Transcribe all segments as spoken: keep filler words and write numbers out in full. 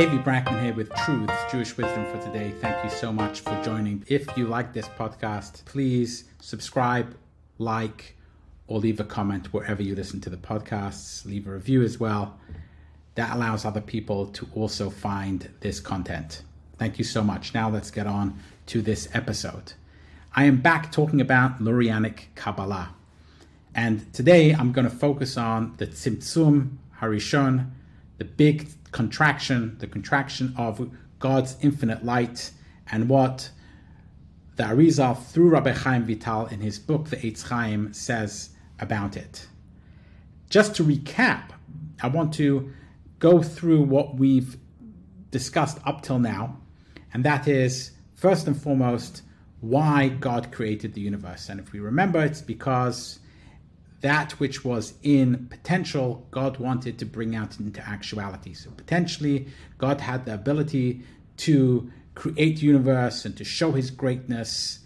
Levi Brackman here with Truths, Jewish Wisdom for Today. Thank you so much for joining. If you like this podcast, please subscribe, like, or leave a comment wherever you listen to the podcasts. Leave a review as well. That allows other people to also find this content. Thank you so much. Now let's get on to this episode. I am back talking about Lurianic Kabbalah. And today I'm going to focus on the Tzimtzum Harishon, the big contraction, the contraction of God's infinite light, and what the Arizal through Rabbi Chaim Vital in his book, the Eitz Chaim, says about it. Just to recap, I want to go through what we've discussed up till now, and that is, first and foremost, why God created the universe. And if we remember, it's because that which was in potential, God wanted to bring out into actuality. So potentially, God had the ability to create the universe and to show his greatness.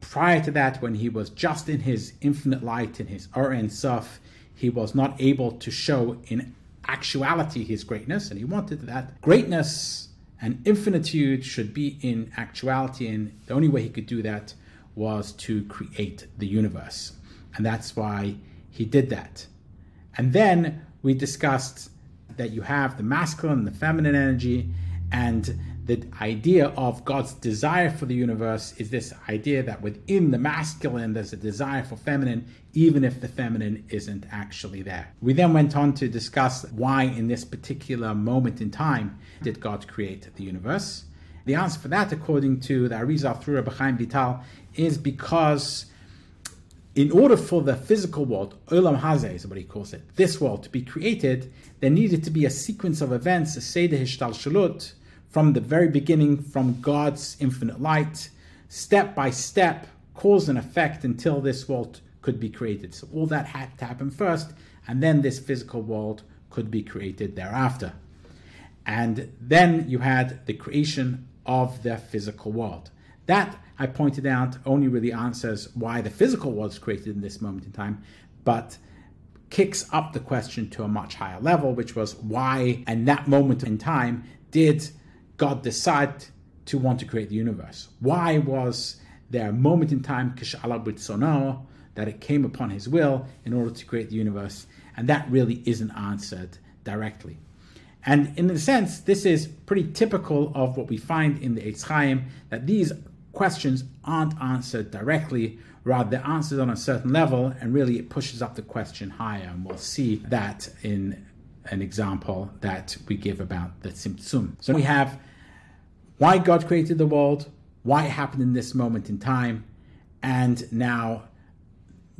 Prior to that, when he was just in his infinite light, in his Or Ein Sof, he was not able to show in actuality his greatness, and he wanted that greatness and infinitude should be in actuality, and the only way he could do that was to create the universe. And that's why he did that. And then we discussed that you have the masculine and the feminine energy, and the idea of God's desire for the universe is this idea that within the masculine, there's a desire for feminine, even if the feminine isn't actually there. We then went on to discuss why in this particular moment in time did God create the universe. The answer for that, according to the Arizal through Rabbi Chaim Vital, is because in order for the physical world, Olam Hazeh is what he calls it, this world to be created, there needed to be a sequence of events, a Seder Hishtalshelut, from the very beginning, from God's infinite light, step by step, cause and effect until this world could be created. So all that had to happen first, and then this physical world could be created thereafter. And then you had the creation of the physical world. That, I pointed out, only really answers why the physical world is created in this moment in time, but kicks up the question to a much higher level, which was why, in that moment in time, did God decide to want to create the universe? Why was there a moment in time, kish'ala b'tzono, that it came upon his will in order to create the universe? And that really isn't answered directly. And in a sense, this is pretty typical of what we find in the Eitz Chaim, that these questions aren't answered directly, rather they're answered on a certain level, and really it pushes up the question higher. And we'll see that in an example that we give about the Tzimtzum. So we have why God created the world, why it happened in this moment in time, and now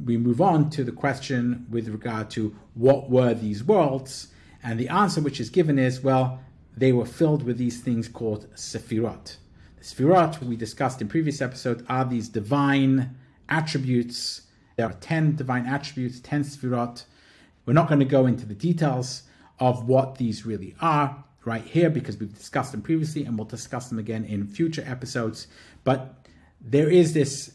we move on to the question with regard to what were these worlds, and the answer which is given is, well, they were filled with these things called Sefirot. The Sefirot, we discussed in previous episodes, are these divine attributes. There are ten divine attributes, ten Sefirot. We're not going to go into the details of what these really are right here, because we've discussed them previously and we'll discuss them again in future episodes. But there is this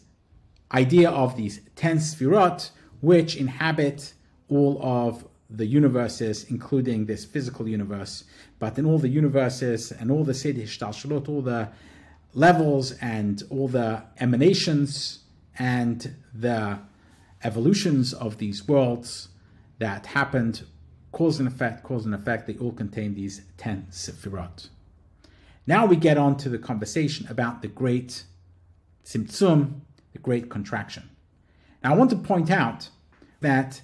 idea of these ten Sefirot which inhabit all of the universes, including this physical universe. But in all the universes and all the Seder Hishtalshelut, all the levels and all the emanations and the evolutions of these worlds that happened, cause and effect, cause and effect, they all contain these ten Sefirot. Now we get on to the conversation about the great Tzimtzum, the great contraction. Now I want to point out that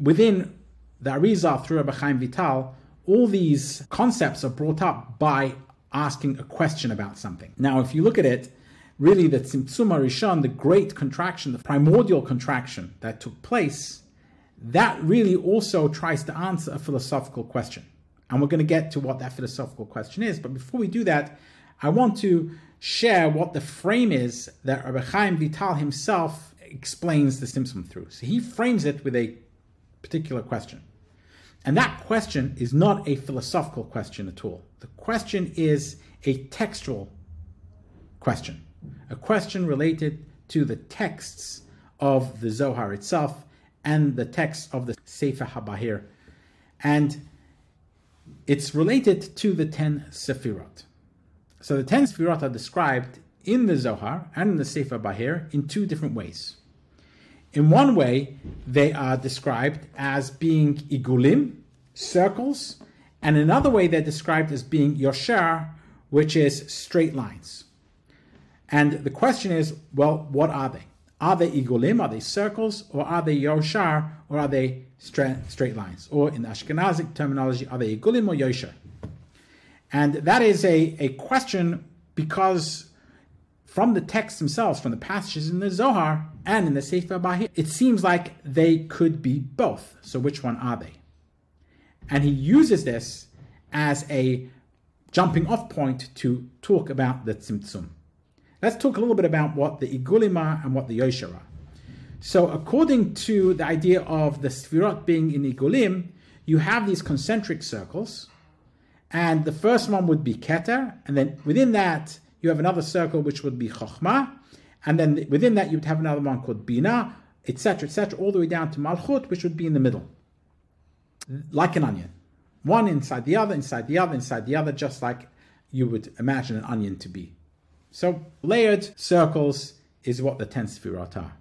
within the Arizal through Rabbi Chaim Vital, all these concepts are brought up by asking a question about something. Now if you look at it, really the Tzimtzum Harishon, the great contraction, the primordial contraction that took place, that really also tries to answer a philosophical question. And we're going to get to what that philosophical question is. But before we do that, I want to share what the frame is that Rabbi Chaim Vital himself explains the Tzimtzum through. So he frames it with a particular question. And that question is not a philosophical question at all. The question is a textual question, a question related to the texts of the Zohar itself and the text of the Sefer HaBahir. And it's related to the ten Sefirot. So the ten Sefirot are described in the Zohar and in the Sefer HaBahir in two different ways. In one way, they are described as being Igulim, circles, and another way they're described as being Yosher, which is straight lines. And the question is, well, what are they? Are they Igulim, are they circles, or are they Yosher, or are they stra- straight lines? Or in Ashkenazic terminology, are they Igulim or Yosher? And that is a, a question because from the texts themselves, from the passages in the Zohar and in the Sefer HaBahir, it seems like they could be both. So which one are they? And he uses this as a jumping off point to talk about the Tzimtzum. Let's talk a little bit about what the Igulim are and what the Yosher are. So according to the idea of the Sefirot being in Igulim, you have these concentric circles, and the first one would be Keter, and then within that you have another circle which would be Chochmah, and then within that you'd have another one called Binah, et cetera, et cetera, all the way down to Malchut, which would be in the middle, like an onion. One inside the other, inside the other, inside the other, just like you would imagine an onion to be. So layered circles is what the ten Sefirot are.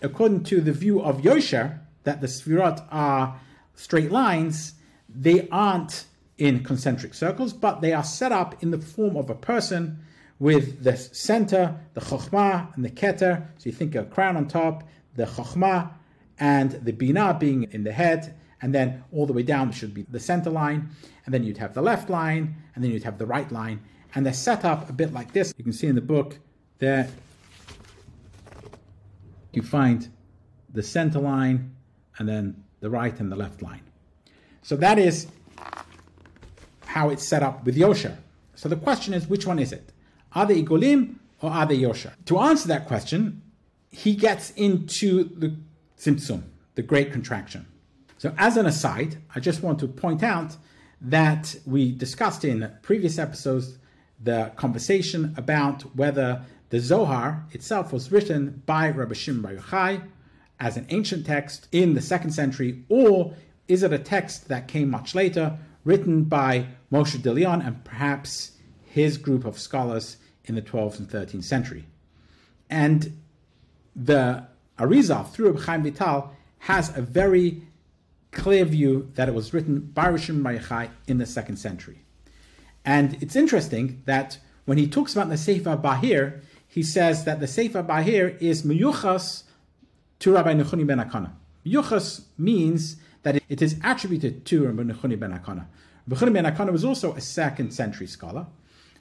According to the view of Yosher, that the Sefirot are straight lines, they aren't in concentric circles, but they are set up in the form of a person with the center, the Chochmah, and the Keter. So you think a crown on top, the Chochmah, and the Binah being in the head, and then all the way down should be the center line, and then you'd have the left line, and then you'd have the right line, and they're set up a bit like this. You can see in the book there, you find the center line, and then the right and the left line. So that is how it's set up with Yosher. So the question is, which one is it? Are they Igulim or are they Yosher? To answer that question, he gets into the Tzimtzum, the great contraction. So as an aside, I just want to point out that we discussed in previous episodes the conversation about whether the Zohar itself was written by Rabbi Shimon bar Yochai as an ancient text in the second century, or is it a text that came much later, written by Moshe Deleon and perhaps his group of scholars in the twelfth and thirteenth century. And the Arizal, through Rabbi Chaim Vital, has a very clear view that it was written by Rabbi Shimon bar Yochai in the second century. And it's interesting that when he talks about the Sefer HaBahir, he says that the Sefer HaBahir is miyuchas to Rabbi Nechuni Ben Akana. Miyuchas means that it is attributed to Rabbi Nechuni Ben Akana. Rabbi Nechuni Ben Akana was also a second century scholar,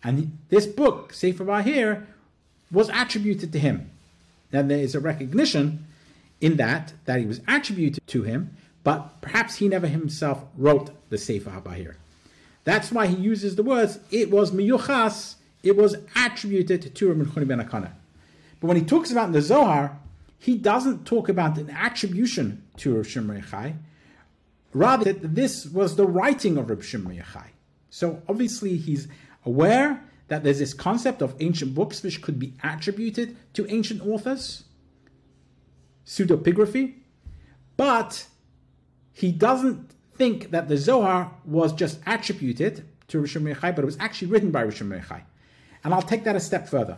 and this book, Sefer HaBahir, was attributed to him. Now there is a recognition in that, that he was attributed to him, but perhaps he never himself wrote the Sefer HaBahir. That's why he uses the words, it was miyuchas, it was attributed to Rabbi Nechuni Ben Akana. But when he talks about the Zohar, he doesn't talk about an attribution to Rabbi Shimon bar Yochai, rather that this was the writing of Rabbi Shimon bar Yochai. So obviously he's aware that there's this concept of ancient books which could be attributed to ancient authors, pseudepigraphy, but he doesn't think that the Zohar was just attributed to Rabbi Shimon bar Yochai, but it was actually written by Rabbi Shimon bar Yochai. And I'll take that a step further.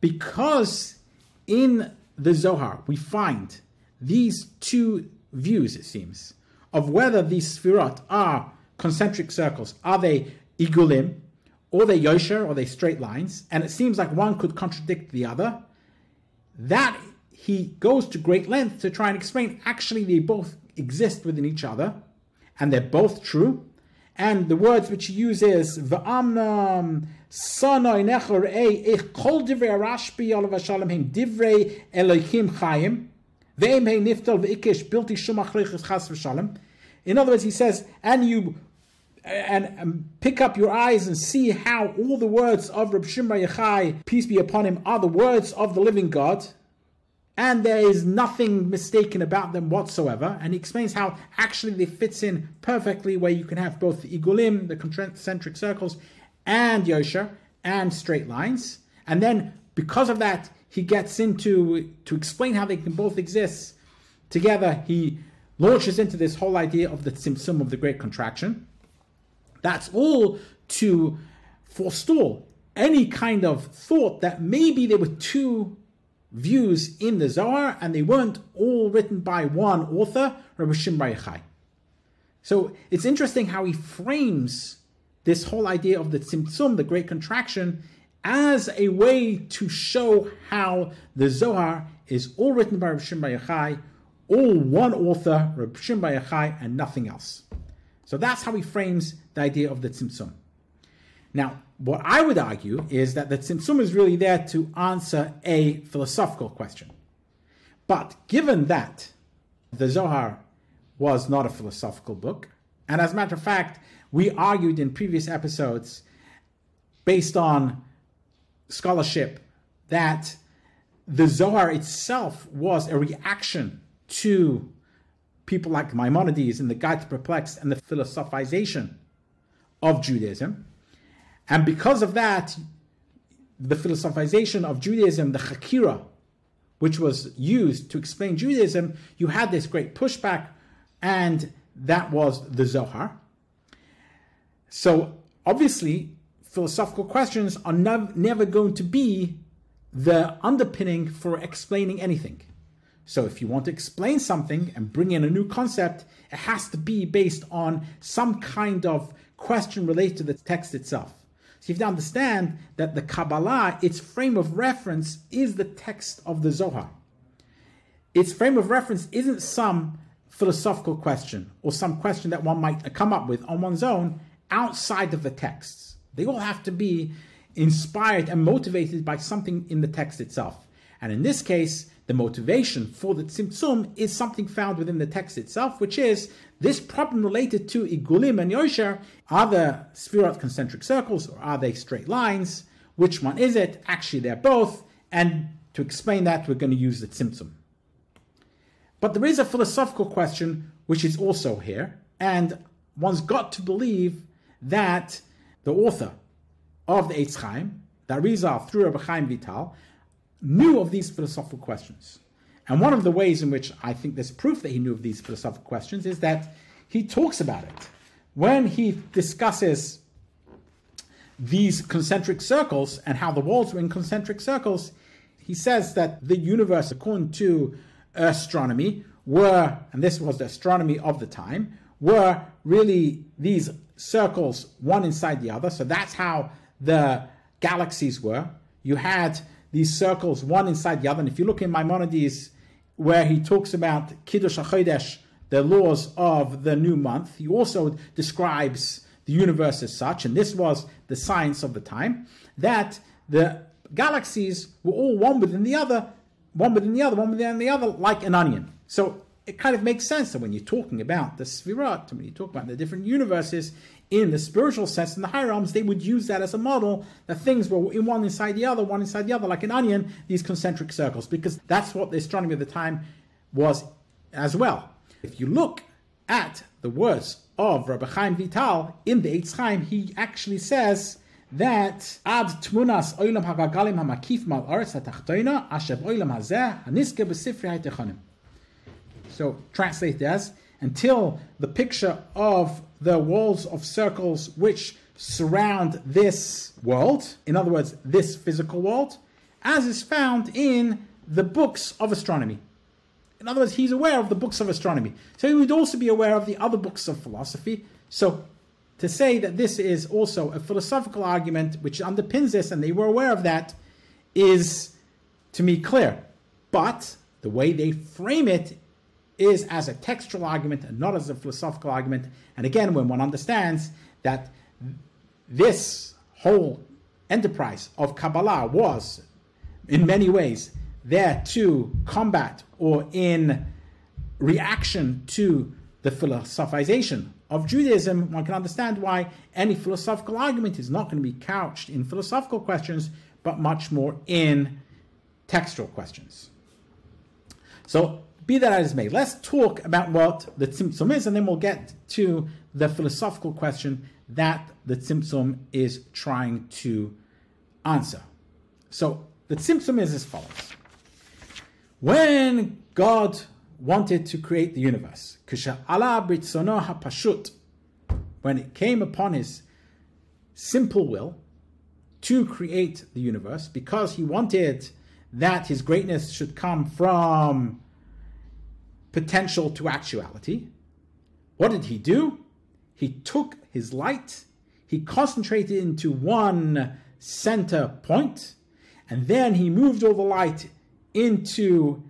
Because in the Zohar we find these two views, it seems, of whether these Sefirot are concentric circles, are they Igulim, or they Yosher, or they straight lines, and it seems like one could contradict the other, that he goes to great length to try and explain, actually they both exist within each other, and they're both true, and the words which he uses is v'amnam sanoy nechor e ich kol divrei Rashbi olav hashalom heim divrei Elohim chayim ve'im hei niftal ve'ikesh bilti shum achlichus chas v'shalom. In other words, he says, and you and, and pick up your eyes and see how all the words of Rabbi Shimon bar Yochai, peace be upon him, are the words of the living God, and there is nothing mistaken about them whatsoever. And he explains how actually they fits in perfectly, where you can have both the Igulim, the concentric circles, and Yosher, and straight lines. And then, because of that, he gets into, to explain how they can both exist together, he launches into this whole idea of the Tzimtzum, of the great contraction. That's all to forestall any kind of thought that maybe there were two views in the Zohar and they weren't all written by one author, Rabbi Shimon bar Yochai. So it's interesting how he frames this whole idea of the Tzimtzum, the great contraction, as a way to show how the Zohar is all written by Rabbi Shimon bar Yochai, all one author, Rabbi Shimon bar Yochai, and nothing else. So that's how he frames the idea of the Tzimtzum. Now, what I would argue is that the Tzimtzum is really there to answer a philosophical question. But given that the Zohar was not a philosophical book, and as a matter of fact, we argued in previous episodes, based on scholarship, that the Zohar itself was a reaction to people like Maimonides in the Guide to Perplexed and the philosophization of Judaism. And because of that, the philosophization of Judaism, the Hakira, which was used to explain Judaism, you had this great pushback, and that was the Zohar. So obviously, philosophical questions are no, never going to be the underpinning for explaining anything. So if you want to explain something and bring in a new concept, it has to be based on some kind of question related to the text itself. So you have to understand that the Kabbalah, its frame of reference is the text of the Zohar. Its frame of reference isn't some philosophical question or some question that one might come up with on one's own outside of the texts. They all have to be inspired and motivated by something in the text itself. And in this case, the motivation for the Tzimtzum is something found within the text itself, which is this problem related to Igulim and Yosher. Are the Sefirot concentric circles or are they straight lines? Which one is it? Actually, they're both. And to explain that, we're going to use the Tzimtzum. But there is a philosophical question, which is also here. And one's got to believe that the author of the Eitz Chaim, the Arizal through Rabbi Chaim Vital, knew of these philosophical questions. And one of the ways in which I think there's proof that he knew of these philosophical questions is that he talks about it. When he discusses these concentric circles and how the walls were in concentric circles, he says that the universe, according to astronomy, were, and this was the astronomy of the time, were really these circles one inside the other. So that's how the galaxies were. You had these circles, one inside the other. And if you look in Maimonides, where he talks about Kiddush HaChodesh, the laws of the new month, he also describes the universe as such, and this was the science of the time, that the galaxies were all one within the other, one within the other, one within the other, like an onion. So it kind of makes sense that when you're talking about the Sefirot, when you talk about the different universes, in the spiritual sense, in the higher realms, they would use that as a model, that things were in one inside the other, one inside the other, like an onion, these concentric circles, because that's what the astronomy of the time was as well. If you look at the words of Rabbi Chaim Vital in the Eitz Chaim, he actually says that Ad Tmunas Olam HaGagalim HaMakif Mal Aretz HaTachtoina Asher Olam Hazeh HaNizker B'Sifrei HaTechonim. So translate as, until the picture of the walls of circles which surround this world, in other words, this physical world, as is found in the books of astronomy. In other words, he's aware of the books of astronomy. So he would also be aware of the other books of philosophy. So to say that this is also a philosophical argument which underpins this, and they were aware of that, is to me clear. But the way they frame it is as a textual argument and not as a philosophical argument. And again, when one understands that this whole enterprise of Kabbalah was, in many ways, there to combat or in reaction to the philosophization of Judaism, one can understand why any philosophical argument is not going to be couched in philosophical questions, but much more in textual questions. So, be that as it may, let's talk about what the Tzimtzum is, and then we'll get to the philosophical question that the Tzimtzum is trying to answer. So the Tzimtzum is as follows. When God wanted to create the universe, when it came upon his simple will to create the universe, because he wanted that his greatness should come from potential to actuality, what did he do? He took his light, he concentrated into one center point, and then he moved all the light into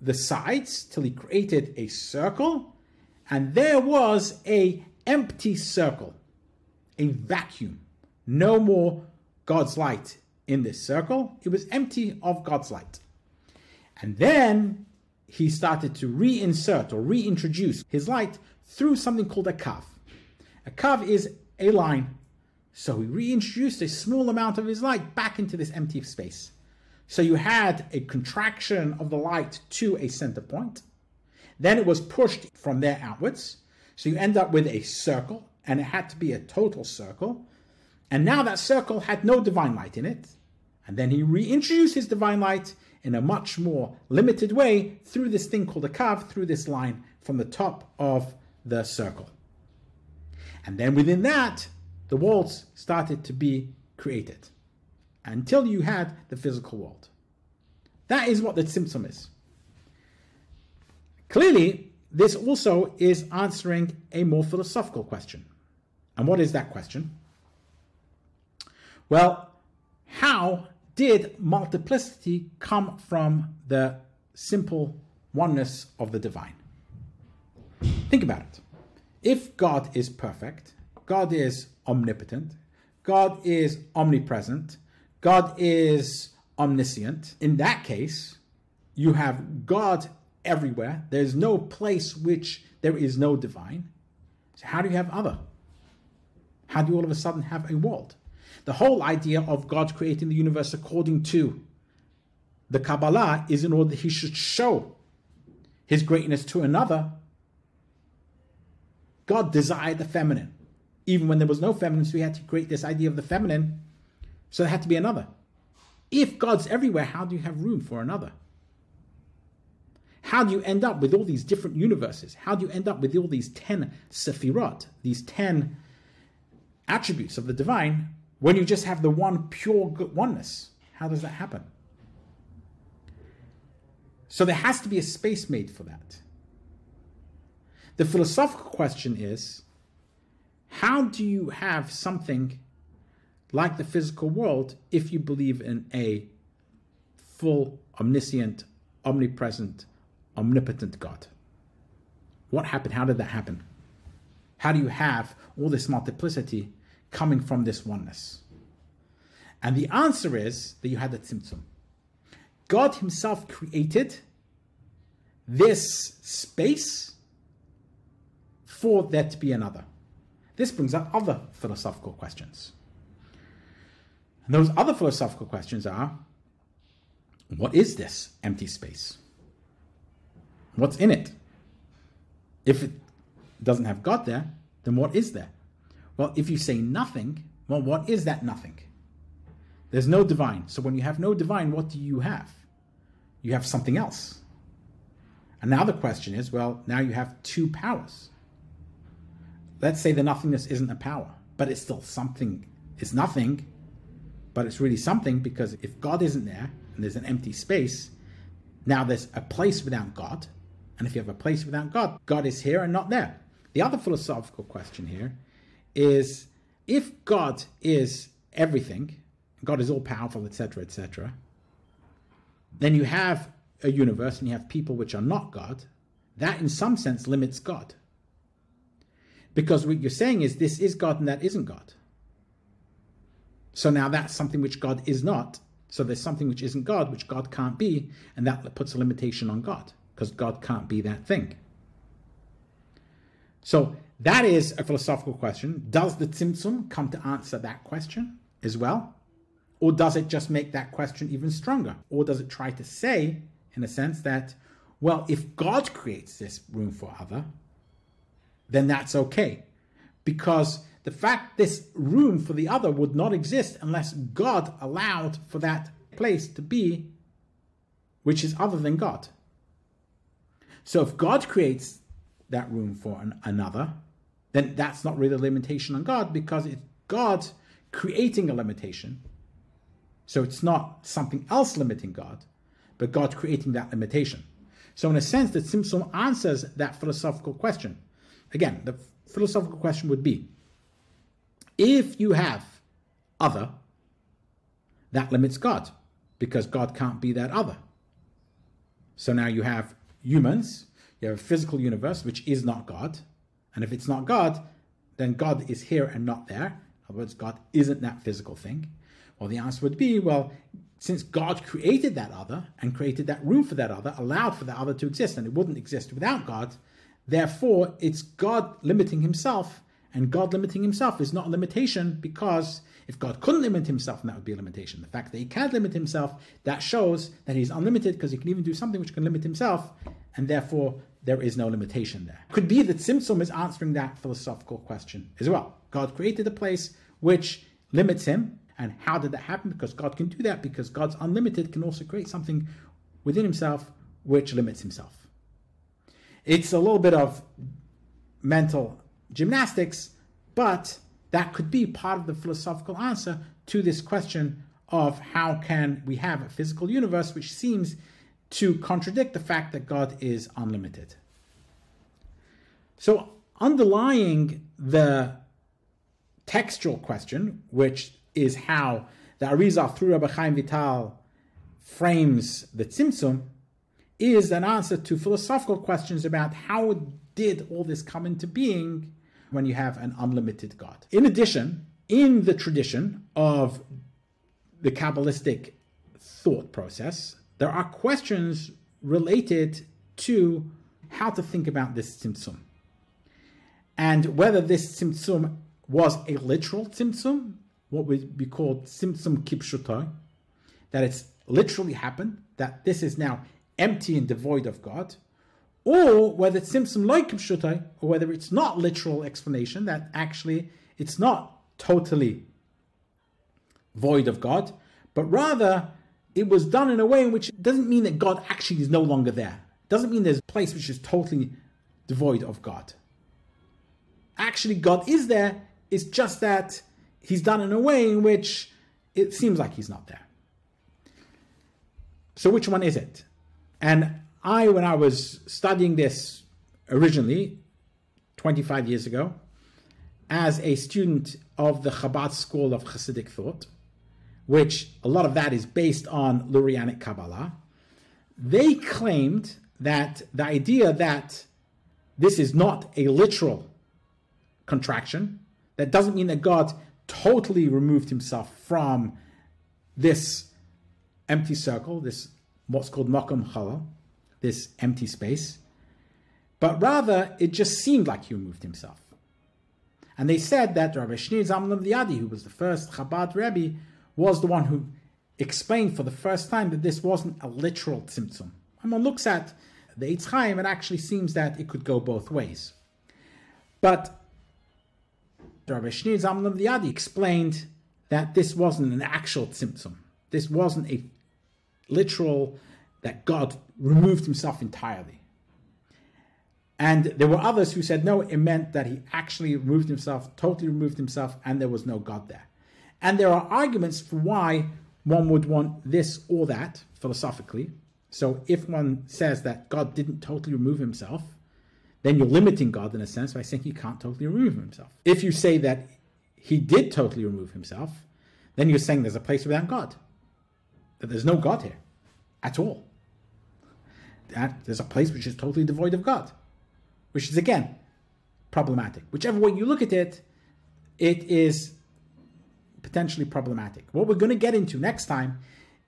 the sides till he created a circle, and there was a empty circle, a vacuum. No more God's light in this circle. It was empty of God's light. And then he started to reinsert or reintroduce his light through something called a kav. A kav is a line. So he reintroduced a small amount of his light back into this empty space. So you had a contraction of the light to a center point. Then it was pushed from there outwards. So you end up with a circle, and it had to be a total circle. And now that circle had no divine light in it. And then he reintroduced his divine light in a much more limited way through this thing called a kav, through this line from the top of the circle. And then within that, the worlds started to be created until you had the physical world. That is what the Tzimtzum is. Clearly, this also is answering a more philosophical question. And what is that question? Well, how did multiplicity come from the simple oneness of the divine? Think about it. If God is perfect, God is omnipotent, God is omnipresent, God is omniscient. In that case, you have God everywhere. There's no place which there is no divine. So how do you have other? How do you all of a sudden have a world? The whole idea of God creating the universe according to the Kabbalah is in order that he should show his greatness to another. God desired the feminine. Even when there was no feminine, so he had to create this idea of the feminine. So there had to be another. If God's everywhere, how do you have room for another? How do you end up with all these different universes? How do you end up with all these ten Sefirot, these ten attributes of the divine, when you just have the one pure oneness? How does that happen? So there has to be a space made for that. The philosophical question is, how do you have something like the physical world if you believe in a full, omniscient, omnipresent, omnipotent God? What happened? How did that happen? How do you have all this multiplicity coming from this oneness? And the answer is that you had the Tzimtzum. God himself created this space for there to be another. This brings up other philosophical questions. And those other philosophical questions are, what is this empty space? What's in it? If it doesn't have God there, then what is there? Well, if you say nothing, well, what is that nothing? There's no divine. So when you have no divine, what do you have? You have something else. And now the question is, well, now you have two powers. Let's say the nothingness isn't a power, but it's still something. It's nothing, but it's really something, because if God isn't there and there's an empty space, now there's a place without God. And if you have a place without God, God is here and not there. The other philosophical question here is, if God is everything, God is all powerful, et cetera, et cetera, then you have a universe and you have people which are not God. That in some sense limits God. Because what you're saying is, this is God and that isn't God. So now that's something which God is not. So there's something which isn't God, which God can't be, and that puts a limitation on God, because God can't be that thing. So that is a philosophical question. Does the Tzimtzum come to answer that question as well? Or does it just make that question even stronger? Or does it try to say, in a sense, that, well, if God creates this room for other, then that's okay, because the fact this room for the other would not exist unless God allowed for that place to be, which is other than God. So if God creates that room for an, another, then that's not really a limitation on God, because it's God creating a limitation. So it's not something else limiting God, but God creating that limitation. So in a sense, the Tzimtzum answers that philosophical question. Again, the philosophical question would be, if you have other, that limits God, because God can't be that other. So now you have humans, you have a physical universe, which is not God. And if it's not God, then God is here and not there. In other words, God isn't that physical thing. Well, the answer would be, well, since God created that other and created that room for that other, allowed for that other to exist, and it wouldn't exist without God, therefore it's God limiting himself, and God limiting himself is not a limitation, because if God couldn't limit himself, then that would be a limitation. The fact that he can limit himself, that shows that he's unlimited, because he can even do something which can limit himself, and therefore there is no limitation there. Could be that Tzimtzum is answering that philosophical question as well. God created a place which limits him, and how did that happen? Because God can do that, because God's unlimited can also create something within himself which limits himself. It's a little bit of mental gymnastics, but that could be part of the philosophical answer to this question of how can we have a physical universe which seems to contradict the fact that God is unlimited. So underlying the textual question, which is how the Arizal through Rabbi Chaim Vital frames the Tzimtzum, is an answer to philosophical questions about how did all this come into being when you have an unlimited God. In addition, in the tradition of the Kabbalistic thought process, there are questions related to how to think about this Tzimtzum, and whether this Tzimtzum was a literal Tzimtzum, what would be called Tzimtzum Kipshuto, that it's literally happened, that this is now empty and devoid of God, or whether Tzimtzum Lo Kipshuto, or whether it's not literal explanation, that actually it's not totally void of God, but rather it was done in a way in which it doesn't mean that God actually is no longer there. It doesn't mean there's a place which is totally devoid of God. Actually, God is there. It's just that he's done in a way in which it seems like he's not there. So which one is it? And I, when I was studying this originally, twenty-five years ago, as a student of the Chabad school of Hasidic thought, which a lot of that is based on Lurianic Kabbalah, they claimed that the idea that this is not a literal contraction, that doesn't mean that God totally removed himself from this empty circle, this what's called Mokom Khala, this empty space, but rather it just seemed like he removed himself. And they said that Rabbi Shneur Zalman of Liadi, who was the first Chabad Rebbe, was the one who explained for the first time that this wasn't a literal Tzimtzum. And one looks at the Eitz Chaim, it actually seems that it could go both ways. But Rabbi Shneur Zalman of Liadi explained that this wasn't an actual Tzimtzum. This wasn't a literal, that God removed himself entirely. And there were others who said, no, it meant that he actually removed himself, totally removed himself, and there was no God there. And there are arguments for why one would want this or that, philosophically. So if one says that God didn't totally remove himself, then you're limiting God in a sense by saying he can't totally remove himself. If you say that he did totally remove himself, then you're saying there's a place without God, that there's no God here at all, that there's a place which is totally devoid of God, which is, again, problematic. Whichever way you look at it, it is potentially problematic. What we're going to get into next time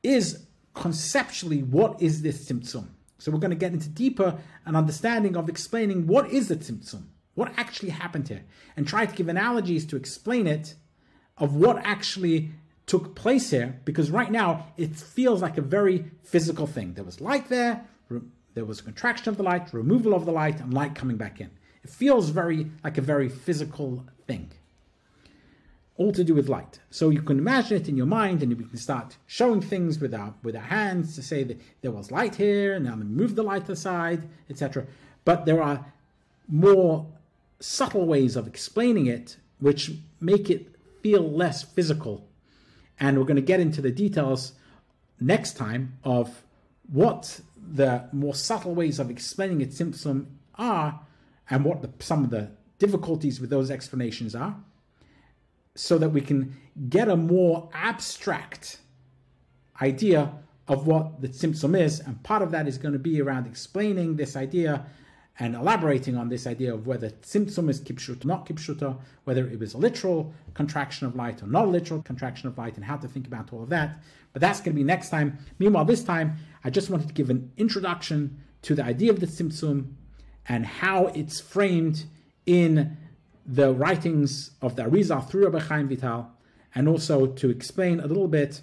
is conceptually what is this Tzimtzum. So we're going to get into deeper an understanding of explaining what is the Tzimtzum, what actually happened here, and try to give analogies to explain it of what actually took place here, because right now it feels like a very physical thing. There was light there, re- there was contraction of the light, removal of the light, and light coming back in. It feels very like a very physical thing, all to do with light. So you can imagine it in your mind, and we can start showing things with our, with our hands to say that there was light here, and now we move the light aside, et cetera. But there are more subtle ways of explaining it, which make it feel less physical. And we're going to get into the details next time of what the more subtle ways of explaining its Tzimtzum are, and what the, some of the difficulties with those explanations are, so that we can get a more abstract idea of what the Tzimtzum is. And part of that is going to be around explaining this idea and elaborating on this idea of whether Tzimtzum is Kipshut or not Kipshuta, whether it was a literal contraction of light or not a literal contraction of light, and how to think about all of that. But that's going to be next time. Meanwhile, this time, I just wanted to give an introduction to the idea of the Tzimtzum and how it's framed in the writings of the Arizal through Rabbi Chaim Vital, and also to explain a little bit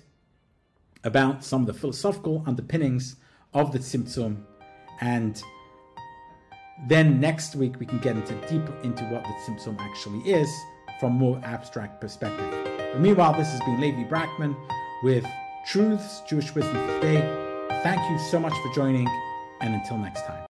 about some of the philosophical underpinnings of the Tzimtzum. And then next week we can get into deeper into what the Tzimtzum actually is from a more abstract perspective. But meanwhile, this has been Levi Brackman with Truths, Jewish Wisdom for Today. Thank you so much for joining, and until next time.